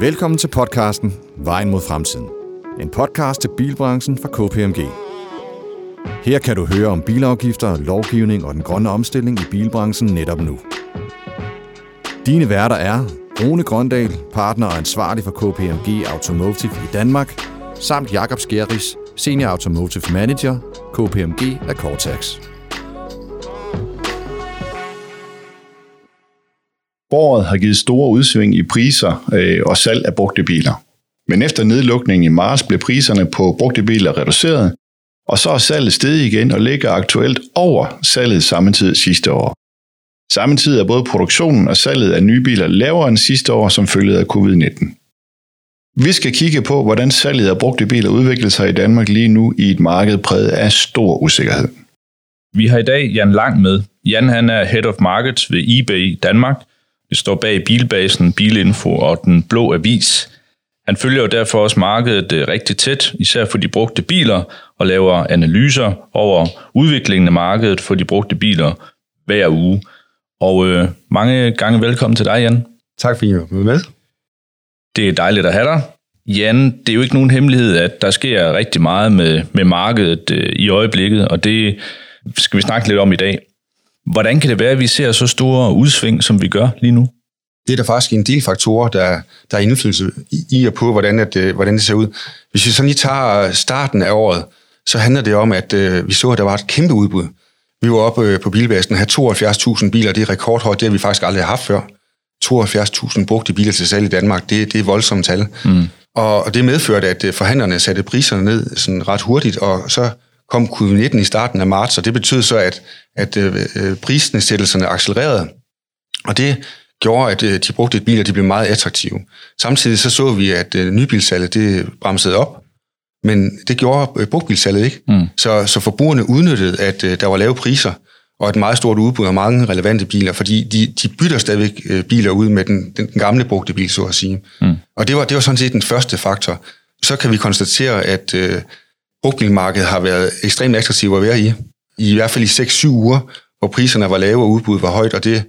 Velkommen til podcasten Vejen mod fremtiden. En podcast til bilbranchen fra KPMG. Her kan du høre om bilafgifter, lovgivning og den grønne omstilling i bilbranchen netop nu. Dine værter er Rune Grøndal, partner og ansvarlig for KPMG Automotive i Danmark, samt Jakob Skjerris, Senior Automotive Manager, KPMG af Cortax. Foråret har givet store udsving i priser og salg af brugte biler. Men efter nedlukningen i marts blev priserne på brugte biler reduceret, og så er salget steget igen og ligger aktuelt over salget samme tid sidste år. Samtidig er både produktionen og salget af nye biler lavere end sidste år som følge af covid-19. Vi skal kigge på, hvordan salget af brugte biler udvikler sig i Danmark lige nu i et marked præget af stor usikkerhed. Vi har i dag Jan Lang med. Jan han er Head of Markets ved eBay Danmark. Det står bag Bilbasen, Bilinfo og Den Blå Avis. Han følger jo derfor også markedet rigtig tæt, især for de brugte biler, og laver analyser over udviklingen af markedet for de brugte biler hver uge. Og mange gange velkommen til dig, Jan. Tak fordi du var med. Det er dejligt at have dig. Jan, det er jo ikke nogen hemmelighed, at der sker rigtig meget med markedet i øjeblikket, og det skal vi snakke lidt om i dag. Hvordan kan det være, at vi ser så store udsving, som vi gør lige nu? Det er der faktisk en del faktorer, der er indflydelse i og på, hvordan det ser ud. Hvis vi sådan lige tager starten af året, så handler det om, at vi så, at der var et kæmpe udbud. Vi var oppe på Bilbasen og havde 72.000 biler, det er rekordhøjt, det har vi faktisk aldrig haft før. 72.000 brugte biler til salg i Danmark, det er voldsomme tal. Mm. Og det medførte, at forhandlerne satte priserne ned sådan ret hurtigt, og så kom covid-19 i starten af marts, og det betød så, at prisnedsættelserne accelererede. Og det gjorde, at de brugte biler de blev meget attraktive. Samtidig så vi, at nybilsalget det bremsede op, men det gjorde brugtbilsalget ikke. Mm. Så forbrugerne udnyttede, at der var lave priser, og et meget stort udbud af mange relevante biler, fordi de bytter stadigvæk biler ud med den gamle brugte bil, så at sige. Mm. Og det var sådan set den første faktor. Så kan vi konstatere, at brugtbilmarkedet har været ekstremt attraktivt at være i hvert fald i 6-7 uger, hvor priserne var lave og udbuddet var højt, og det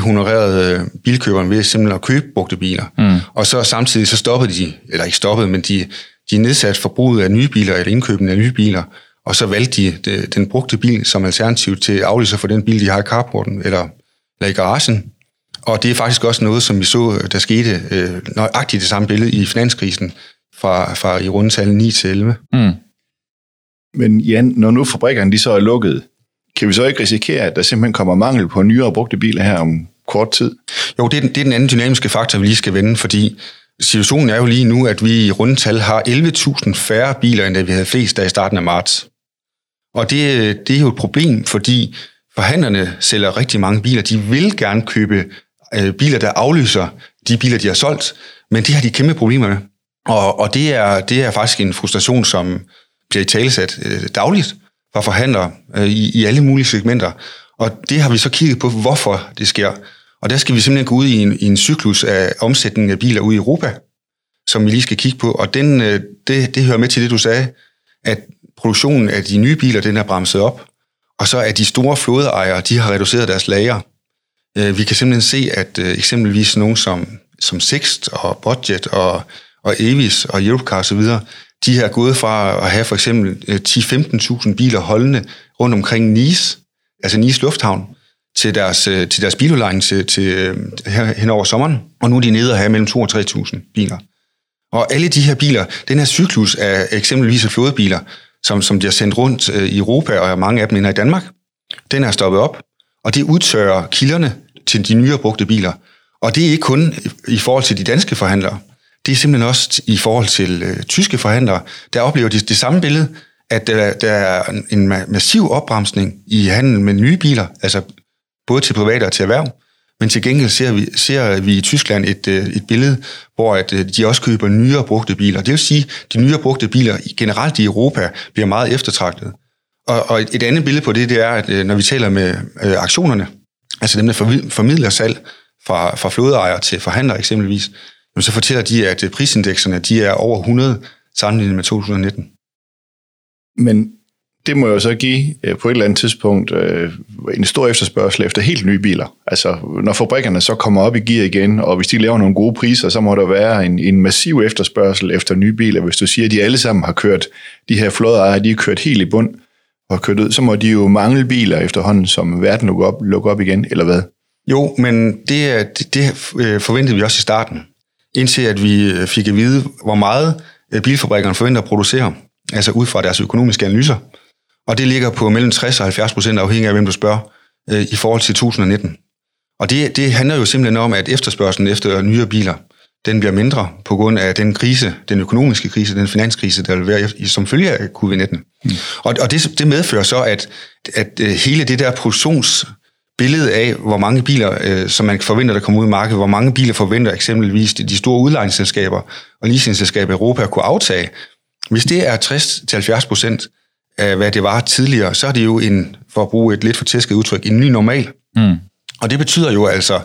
honorerede bilkøberen ved simpelthen at købe brugte biler. Mm. Og så samtidig så stoppede de, eller ikke stoppede, men de nedsatte forbruget af nye biler eller indkøben af nye biler, og så valgte de den brugte bil som alternativ til afløser for den bil, de har i carporten eller i garagen. Og det er faktisk også noget, som vi så, der skete nøjagtigt det samme billede i finanskrisen fra i rundetallet 9-11. Mm. Men Jan, når nu fabrikkerne de så er lukket, kan vi så ikke risikere, at der simpelthen kommer mangel på nyere og brugte biler her om kort tid? Jo, det er den anden dynamiske faktor, vi lige skal vende, fordi situationen er jo lige nu, at vi i rundtal har 11.000 færre biler, end da vi havde flest der i starten af marts. Og det er jo et problem, fordi forhandlerne sælger rigtig mange biler. De vil gerne købe biler, der afløser de biler, de har solgt, men det har de kæmpe problemer med. Og det er faktisk en frustration, som bliver italesat dagligt fra forhandlere i alle mulige segmenter. Og det har vi så kigget på, hvorfor det sker. Og der skal vi simpelthen gå ud i en cyklus af omsætningen af biler ude i Europa, som vi lige skal kigge på. Og det hører med til det, du sagde, at produktionen af de nye biler, den er bremset op. Og så er de store flådeejere, de har reduceret deres lager. Vi kan simpelthen se, at eksempelvis nogen som Sixt og Budget og Avis og Europcar osv., de har gået fra at have for eksempel 10-15.000 biler holdende rundt omkring Nice, altså Nice Lufthavn, til deres biludlejning til hen over sommeren, og nu er de nede og have mellem 2.000 og 3.000 biler. Og alle de her biler, den her cyklus af eksempelvis flådebiler, som de har sendt rundt i Europa, og mange af dem ender i Danmark, den er stoppet op, og det udtørrer kilderne til de nye brugte biler. Og det er ikke kun i forhold til de danske forhandlere, det er simpelthen også i forhold til tyske forhandlere, der oplever det samme billede, at der er en massiv opbremsning i handelen med nye biler, altså både til private og til erhverv, men til gengæld ser vi i Tyskland et billede, hvor at de også køber nye og brugte biler. Det vil sige, at de nye og brugte biler generelt i Europa bliver meget eftertragtet. Og et andet billede på det er, at når vi taler med auktionerne, altså dem, der formidler salg fra flådeejere til forhandlere eksempelvis, så fortæller de, at prisindekserne de er over 100 sammenlignet med 2019. Men Det må jo så give på et eller andet tidspunkt en stor efterspørgsel efter helt nye biler. Altså, når fabrikkerne så kommer op i gear igen, og hvis de laver nogle gode priser, så må der være en massiv efterspørgsel efter nye biler. Hvis du siger, at de alle sammen har kørt, de her flådeejere, de har kørt helt i bund og kørt ud, så må de jo mangle biler efterhånden, som verden lukker op igen, eller hvad? Jo, men det forventede vi også i starten, indtil at vi fik at vide, hvor meget bilfabrikkerne forventer at producere, altså ud fra deres økonomiske analyser. Og det ligger på mellem 60% og 70% afhængig af, hvem du spørger, i forhold til 2019. Og det handler jo simpelthen om, at efterspørgselen efter nye biler, den bliver mindre på grund af den krise, den økonomiske krise, den finanskrise, der vil være som følge af covid-19. Mm. Og det medfører så, at hele det der produktionsbillede af, hvor mange biler, som man forventer, der kommer ud i markedet, hvor mange biler forventer eksempelvis de store udlejningsselskaber og leasingselskaber i Europa at kunne aftage. Hvis det er 60-70%, af hvad det var tidligere, så er det jo en, for at bruge et lidt for tæsket udtryk, en ny normal. Mm. Og det betyder jo altså,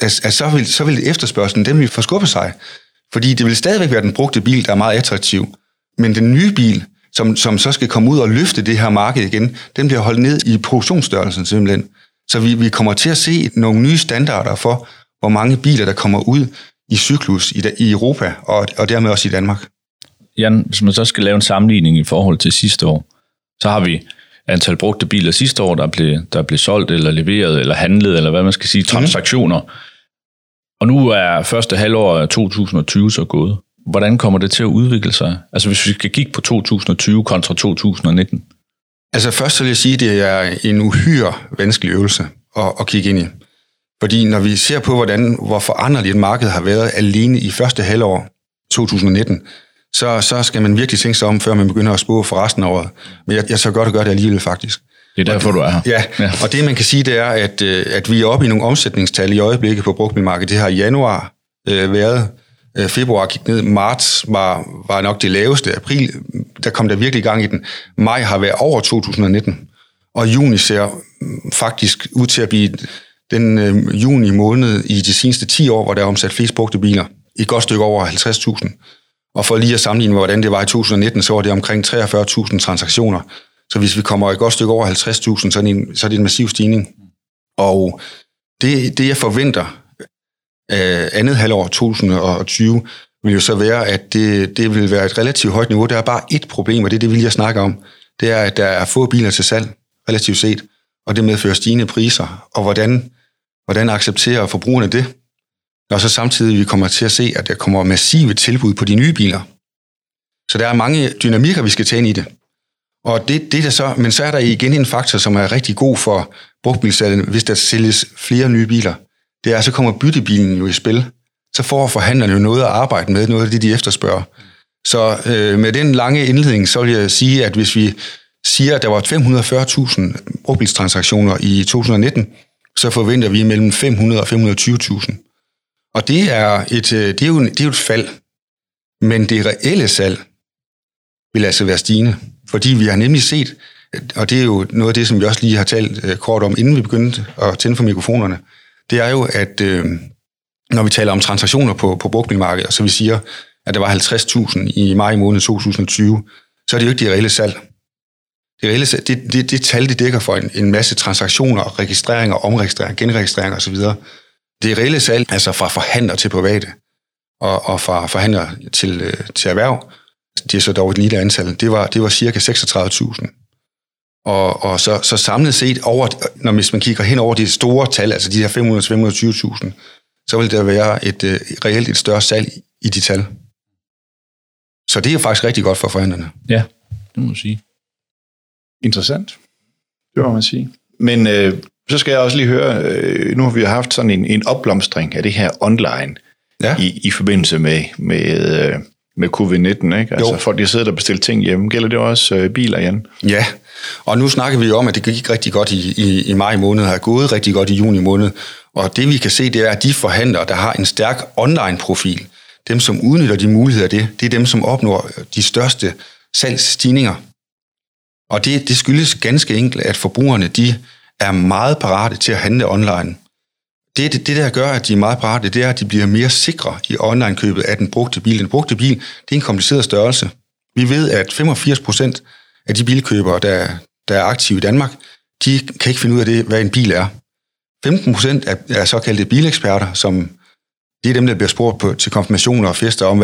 at så vil efterspørgselen, den vil forskubbe sig. Fordi det vil stadigvæk være den brugte bil, der er meget attraktiv. Men den nye bil, som så skal komme ud og løfte det her marked igen, den bliver holdt ned i produktionsstørrelsen simpelthen. Så vi kommer til at se nogle nye standarder for, hvor mange biler, der kommer ud i cyklus i Europa, og dermed også i Danmark. Jan, hvis man så skal lave en sammenligning i forhold til sidste år, så har vi antal brugte biler sidste år, der blev solgt eller leveret eller handlet, eller hvad man skal sige, transaktioner. Og nu er første halvår 2020 så gået. Hvordan kommer det til at udvikle sig? Altså hvis vi skal kigge på 2020 kontra 2019. Altså først så vil jeg sige, at det er en uhyre vanskelig øvelse at kigge ind i. Fordi når vi ser på, hvor foranderligt markedet har været alene i første halvår 2019, så skal man virkelig tænke sig om, før man begynder at spå for resten af året. Men jeg så godt at gøre det alligevel, faktisk. Det er derfor, du er her. Ja, og det man kan sige, det er, at vi er oppe i nogle omsætningstal i øjeblikket på brugtbilmarkedet. Det har i januar været. Februar gik ned. Marts var nok det laveste. April, der kom der virkelig gang i den. Maj har været over 2019. Og juni ser faktisk ud til at blive den juni måned i de seneste 10 år, hvor der er omsat flest brugte biler. I et godt stykke over 50.000. Og for lige at sammenligne, hvordan det var i 2019, så var det omkring 43.000 transaktioner. Så hvis vi kommer et godt stykke over 50.000, så er det en massiv stigning. Og det jeg forventer andet halvår 2020, vil jo så være, at det vil være et relativt højt niveau. Der er bare ét problem, og det er det, vi lige snakker om. Det er, at der er få biler til salg, relativt set, og det medfører stigende priser. Og hvordan accepterer forbrugerne det? Og så samtidig vi kommer til at se, at der kommer massive tilbud på de nye biler. Så der er mange dynamikker, vi skal tage ind i det. Og det der så, men så er der igen en faktor, som er rigtig god for brugtbilsalget, hvis der sælges flere nye biler. Det er, så kommer byttebilen jo i spil. Så får forhandlerne jo noget at arbejde med, noget af det, de efterspørger. Så med den lange indledning, så vil jeg sige, at hvis vi siger, at der var 540.000 brugtbilstransaktioner i 2019, så forventer vi mellem 500 og 520.000. Og det er jo et fald, men det reelle salg vil altså være stigende, fordi vi har nemlig set, og det er jo noget af det, som vi også lige har talt kort om, inden vi begyndte at tænde for mikrofonerne, det er jo, at når vi taler om transaktioner på brugtbilmarkedet, så vi siger, at der var 50.000 i maj måned 2020, så er det jo ikke det reelle salg. Det reelle salg, det tal, det dækker for en masse transaktioner, registreringer, omregistreringer, genregistreringer osv., det reelle salg, altså fra forhandler til private, og fra forhandler til erhverv, det er så dog et lille antal, det var cirka 36.000. Og så samlet set, hvis man kigger hen over de store tal, altså de her 500-520.000, så vil der være reelt et større salg i de tal. Så det er faktisk rigtig godt for forhandlerne. Ja, det må man sige. Interessant, det må man sige. Men så skal jeg også lige høre, nu har vi haft sådan en opblomstring af det her online i forbindelse med covid-19, ikke? Altså folk, der sidder og bestiller ting hjemme. Gælder det også biler, Jan? Ja, og nu snakker vi jo om, at det gik rigtig godt i maj måned, har gået rigtig godt i juni måned, og det vi kan se, det er, at de forhandlere, der har en stærk online-profil, dem som udnytter de muligheder, det er dem, som opnår de største salgsstigninger. Og det skyldes ganske enkelt, at forbrugerne, de er meget parate til at handle online. Det der gør, at de er meget parate, det er, at de bliver mere sikre i online-købet af den brugte bil. Den brugte bil, det er en kompliceret størrelse. Vi ved, at 85% at de bilkøbere, der er aktive i Danmark, de kan ikke finde ud af det, hvad en bil er. 15% er såkaldte bileksperter, som det er dem, der bliver spurgt på, til konfirmationer og fester om,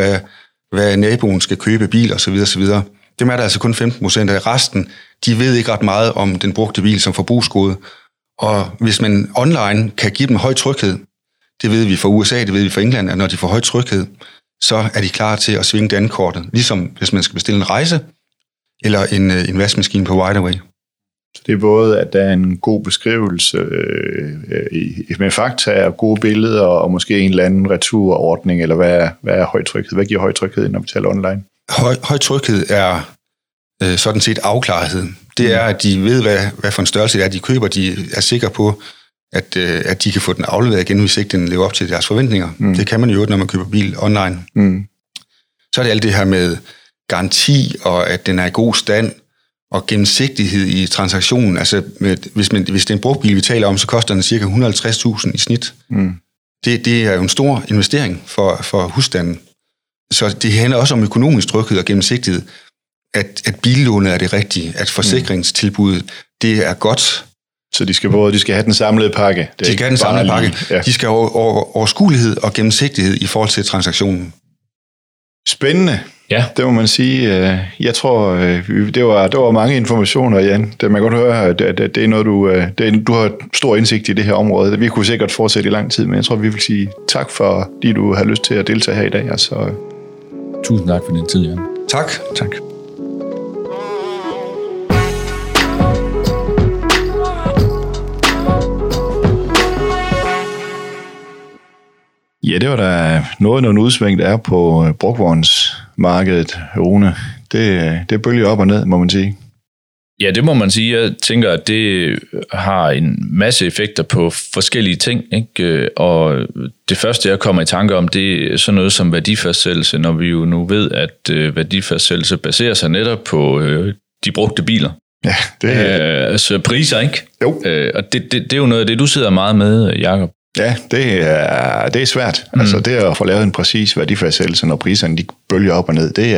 hvad naboen skal købe bil osv. osv. Dem er der altså kun 15% af. Resten, de ved ikke ret meget om den brugte bil som forbrugsgode. Og hvis man online kan give dem høj tryghed, det ved vi fra USA, det ved vi fra England, at når de får høj tryghed, så er de klar til at svinge dankortet, ligesom hvis man skal bestille en rejse eller en vaskemaskine på Widerway. Så det er både, at der er en god beskrivelse med fakta og gode billeder, og måske en eller anden returordning, eller hvad er højtrykket? Hvad giver højtrykket, når vi taler online? Højtrykket er sådan set afklarethed. Det er, at de ved, hvad for en størrelse det er, de køber. De er sikre på, at de kan få den afleveret igen, hvis ikke den lever op til deres forventninger. Mm. Det kan man jo, når man køber bil online. Mm. Så er det alt det her med garanti, og at den er i god stand, og gennemsigtighed i transaktionen. Altså, hvis det er en brugt bil, vi taler om, så koster den cirka 150.000 i snit. Mm. Det er jo en stor investering for husstanden. Så det handler også om økonomisk tryghed og gennemsigtighed. At billånet er det rigtige, at forsikringstilbuddet, det er godt. Så de skal have den samlede pakke? De skal have den samlede pakke. Ja. De skal have overskuelighed og gennemsigtighed i forhold til transaktionen. Spændende. Ja. Det må man sige. Jeg tror, der var mange informationer, Jan. Man kan godt høre, at det er noget, du har stor indsigt i det her område. Vi kunne sikkert fortsætte i lang tid, men jeg tror, vi vil sige tak for, fordi du har lyst til at deltage her i dag. Altså, tusind tak for din tid, Jan. Tak. Ja, det var da noget, når en udsving der er på brugvognsmarkedet, Rune. Det bølger op og ned, må man sige. Ja, det må man sige. Jeg tænker, at det har en masse effekter på forskellige ting, ikke? Og det første, jeg kommer i tanke om, det er sådan noget som værdifastsættelse, når vi jo nu ved, at værdifastsættelse baserer sig netop på de brugte biler. Ja, det så priser, ikke? Jo. Og det er jo noget af det, du sidder meget med, Jakob. Ja, det er svært. Mm. Altså det at få lavet en præcis værdifastsættelse, når priserne de bølger op og ned, det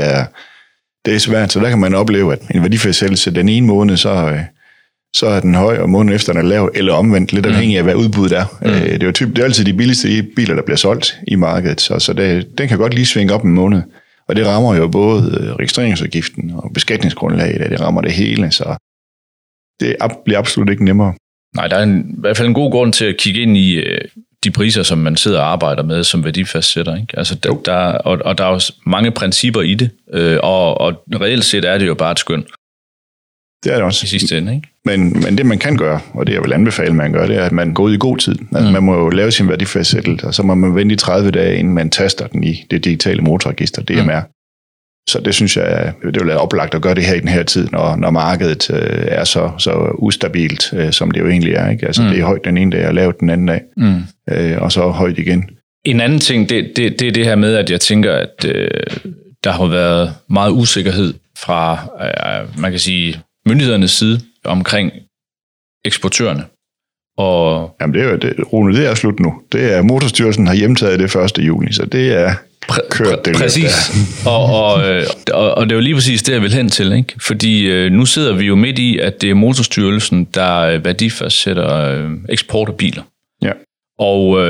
er svært. Så der kan man opleve, at en værdifastsættelse den ene måned, så er den høj, og måneden efter den er lav, eller omvendt, lidt afhængig af, hvad udbuddet er. Mm. Det er altid de billigste biler, der bliver solgt i markedet, så den kan godt lige svinge op en måned. Og det rammer jo både registreringsafgiften og beskatningsgrundlaget, og det rammer det hele, så det bliver absolut ikke nemmere. Nej, der er i hvert fald en god grund til at kigge ind i de priser, som man sidder og arbejder med, som værdifastsætter. Ikke? Altså, der er jo mange principper i det, og reelt set er det jo bare et skøn. Det er det også. I sidste ende, ikke? Men det, man kan gøre, og det jeg vil anbefale, man gør, det er, at man går ud i god tid. Altså, man må jo lave sin værdifastsættelse, og så må man vente i 30 dage, inden man taster den i det digitale motorregister, DMR. Mm. Så det synes jeg, det vil være oplagt at gøre det her i den her tid, når markedet er så ustabilt, som det jo egentlig er. Ikke? Altså det er højt den ene dag og lavt den anden dag, og så højt igen. En anden ting, det er det her med, at jeg tænker, at der har været meget usikkerhed fra, man kan sige, myndighedernes side omkring eksportørerne. Og jamen det er slut nu. Det er Motorstyrelsen har hjemtaget det 1. juli, så det er... Præcis, og det er jo lige præcis det, jeg vil hen til, ikke? Fordi nu sidder vi jo midt i, at det er Motorstyrelsen, der værdifastsætter eksport af biler. Ja. Og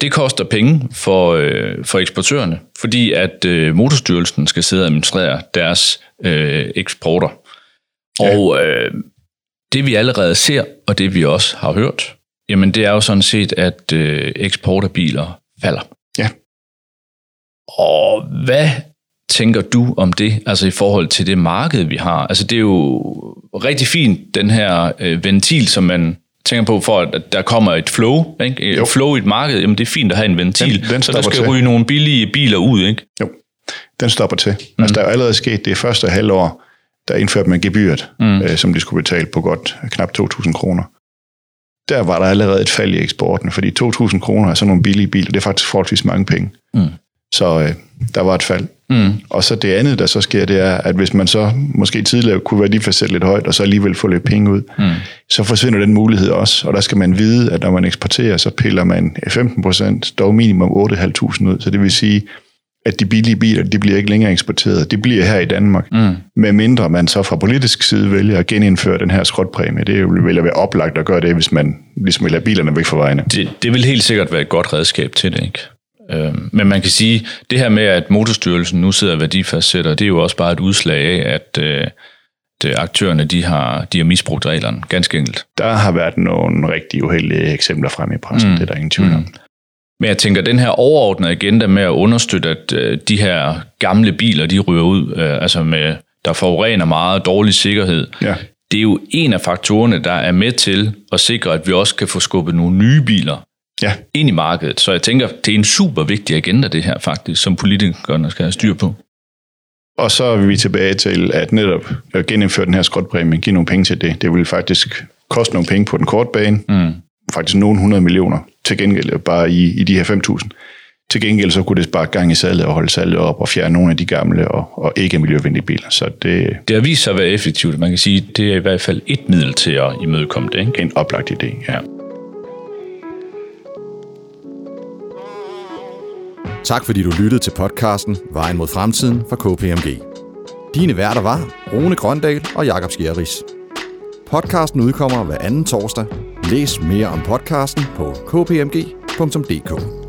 det koster penge for eksportørerne, fordi at Motorstyrelsen skal sidde og administrere deres eksporter. Ja. Og det vi allerede ser, og det vi også har hørt, jamen det er jo sådan set, at eksport af biler falder. Ja. Og hvad tænker du om det, altså i forhold til det marked, vi har? Altså det er jo rigtig fint, den her ventil, som man tænker på, for at der kommer et flow. Ikke? Flow i et marked, jamen det er fint at have en ventil, så der skal ryge nogle billige biler ud, ikke? Jo, den stopper til. Mm. Altså der er jo allerede sket det første halvår, der indførte man gebyret, som de skulle betale på godt knap 2.000 kroner. Der var der allerede et fald i eksporten, fordi 2.000 kroner er sådan nogle billige biler, det er faktisk forholdsvis mange penge. Mm. Så der var et fald. Mm. Og så det andet, der så sker, det er, at hvis man så måske tidligere kunne værdifastsætte lidt højt, og så alligevel få lidt penge ud, så forsvinder den mulighed også. Og der skal man vide, at når man eksporterer, så piller man 15%, dog minimum 8.500 ud. Så det vil sige, at de billige biler, de bliver ikke længere eksporteret. De bliver her i Danmark. Mm. Med mindre man så fra politisk side vælger at genindføre den her skrotpræmie. Det vil jo være oplagt at gøre det, hvis man ligesom vil lade bilerne væk fra vejene. Det vil helt sikkert være et godt redskab til det, ikke? Men man kan sige, det her med, at Motorstyrelsen nu sidder og værdifastsætter, det er jo også bare et udslag af, at aktørerne de har misbrugt reglerne, ganske enkelt. Der har været nogle rigtig uheldige eksempler frem i pressen, det er der ingen tvivl om. Men jeg tænker, den her overordnede agenda med at understøtte, at de her gamle biler, de ryger ud, altså med, der forurener meget, dårlig sikkerhed, ja. Det er jo en af faktorerne, der er med til at sikre, at vi også kan få skubbet nogle nye biler ind i markedet. Så jeg tænker, det er en super vigtig agenda, det her faktisk, som politikerne skal have styr på. Og så er vi tilbage til, at netop at genindføre den her skrotpræmie, give nogle penge til det. Det vil faktisk koste nogle penge på den korte bane. Mm. Faktisk nogle 100 millioner til gengæld, bare i de her 5.000. Til gengæld så kunne det spare gang i salget og holde salget op og fjerne nogle af de gamle og ikke miljøvenlige biler. Så det har vist sig at være effektivt. Man kan sige, det er i hvert fald et middel til at imødekomme det, ikke? En oplagt idé, ja. Tak fordi du lyttede til podcasten Vejen mod fremtiden fra KPMG. Dine værter var Rune Grøndal og Jakob Skjerris. Podcasten udkommer hver anden torsdag. Læs mere om podcasten på kpmg.dk.